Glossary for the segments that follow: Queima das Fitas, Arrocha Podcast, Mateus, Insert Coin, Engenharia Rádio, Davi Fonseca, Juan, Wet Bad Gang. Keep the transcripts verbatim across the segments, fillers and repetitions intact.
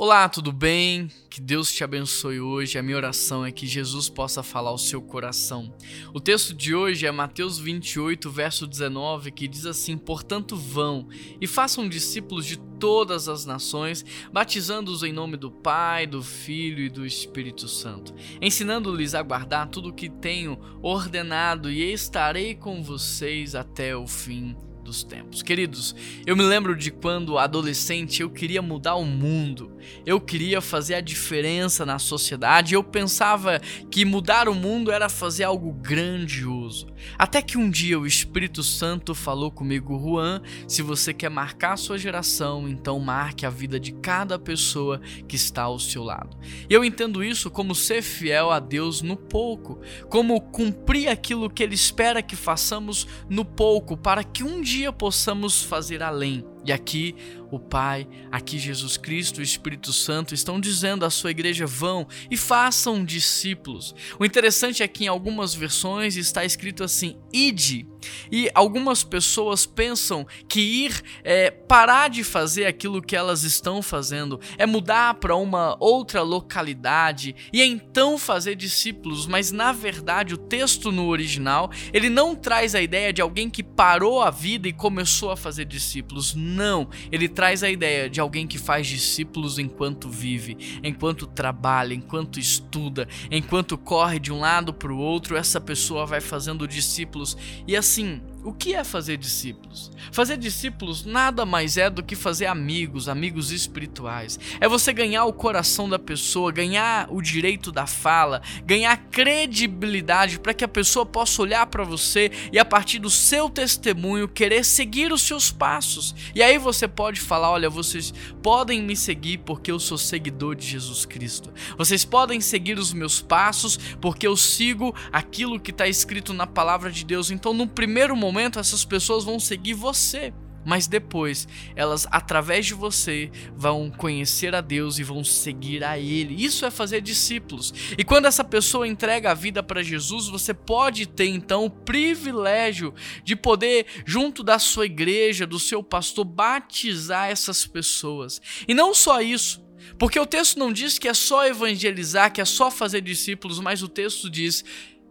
Olá, tudo bem? Que Deus te abençoe hoje. A minha oração é que Jesus possa falar ao seu coração. O texto de hoje é Mateus vinte e oito, verso dezenove, que diz assim: "Portanto, vão e façam discípulos de todas as nações, batizando-os em nome do Pai, do Filho e do Espírito Santo, ensinando-lhes a guardar tudo o que tenho ordenado, e estarei com vocês até o fim dos tempos." Queridos, eu me lembro de quando adolescente eu queria mudar o mundo, eu queria fazer a diferença na sociedade, eu pensava que mudar o mundo era fazer algo grandioso. Até que um dia o Espírito Santo falou comigo: "Juan, se você quer marcar sua geração, então marque a vida de cada pessoa que está ao seu lado." E eu entendo isso como ser fiel a Deus no pouco, como cumprir aquilo que Ele espera que façamos no pouco, para que um dia possamos fazer além. E aqui o Pai, aqui Jesus Cristo e o Espírito Santo estão dizendo à sua igreja: vão e façam discípulos. O interessante é que em algumas versões está escrito assim: ide. E algumas pessoas pensam que ir é parar de fazer aquilo que elas estão fazendo, é mudar para uma outra localidade e então fazer discípulos, mas na verdade o texto no original, ele não traz a ideia de alguém que parou a vida e começou a fazer discípulos. Não, ele traz a ideia de alguém que faz discípulos enquanto vive, enquanto trabalha, enquanto estuda, enquanto corre de um lado para o outro, essa pessoa vai fazendo discípulos. E assim, o que é fazer discípulos? Fazer discípulos nada mais é do que fazer amigos, amigos espirituais. É você ganhar o coração da pessoa, ganhar o direito da fala, ganhar credibilidade para que a pessoa possa olhar para você e, a partir do seu testemunho, querer seguir os seus passos. E aí você pode falar: olha, vocês podem me seguir porque eu sou seguidor de Jesus Cristo. Vocês podem seguir os meus passos porque eu sigo aquilo que está escrito na palavra de Deus. Então, no primeiro momento, momento essas pessoas vão seguir você, mas depois elas, através de você, vão conhecer a Deus e vão seguir a Ele. Isso é fazer discípulos. E quando essa pessoa entrega a vida para Jesus, você pode ter então o privilégio de poder, junto da sua igreja, do seu pastor, batizar essas pessoas. E não só isso, porque o texto não diz que é só evangelizar, que é só fazer discípulos, mas o texto diz: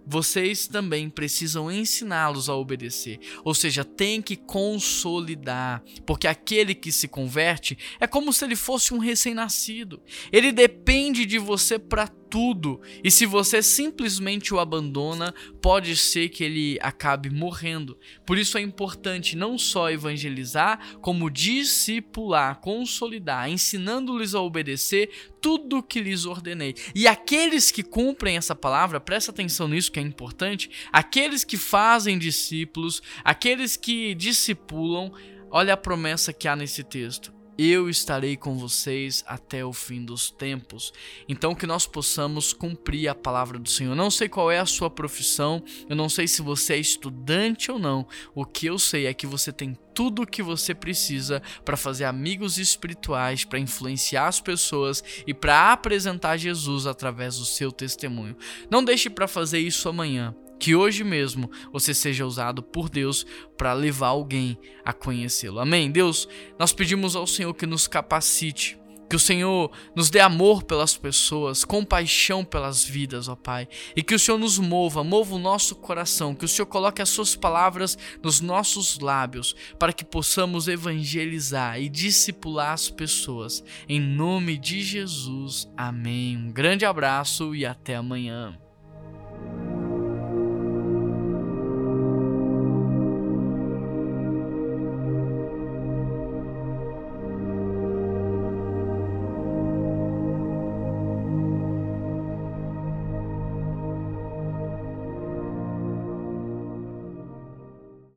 vocês também precisam ensiná-los a obedecer, ou seja, tem que consolidar, porque aquele que se converte é como se ele fosse um recém-nascido, ele depende de você para tudo, e se você simplesmente o abandona, pode ser que ele acabe morrendo. Por isso é importante não só evangelizar, como discipular, consolidar, ensinando-lhes a obedecer tudo o que lhes ordenei. E aqueles que cumprem essa palavra, presta atenção nisso que é importante, aqueles que fazem discípulos, aqueles que discipulam, olha a promessa que há nesse texto: eu estarei com vocês até o fim dos tempos. Então, que nós possamos cumprir a palavra do Senhor. Eu não sei qual é a sua profissão, eu não sei se você é estudante ou não. O que eu sei é que você tem tudo o que você precisa para fazer amigos espirituais, para influenciar as pessoas e para apresentar Jesus através do seu testemunho. Não deixe para fazer isso amanhã. Que hoje mesmo você seja usado por Deus para levar alguém a conhecê-lo. Amém? Deus, nós pedimos ao Senhor que nos capacite, que o Senhor nos dê amor pelas pessoas, compaixão pelas vidas, ó Pai. E que o Senhor nos mova, mova o nosso coração, que o Senhor coloque as suas palavras nos nossos lábios, para que possamos evangelizar e discipular as pessoas. Em nome de Jesus, amém. Um grande abraço e até amanhã.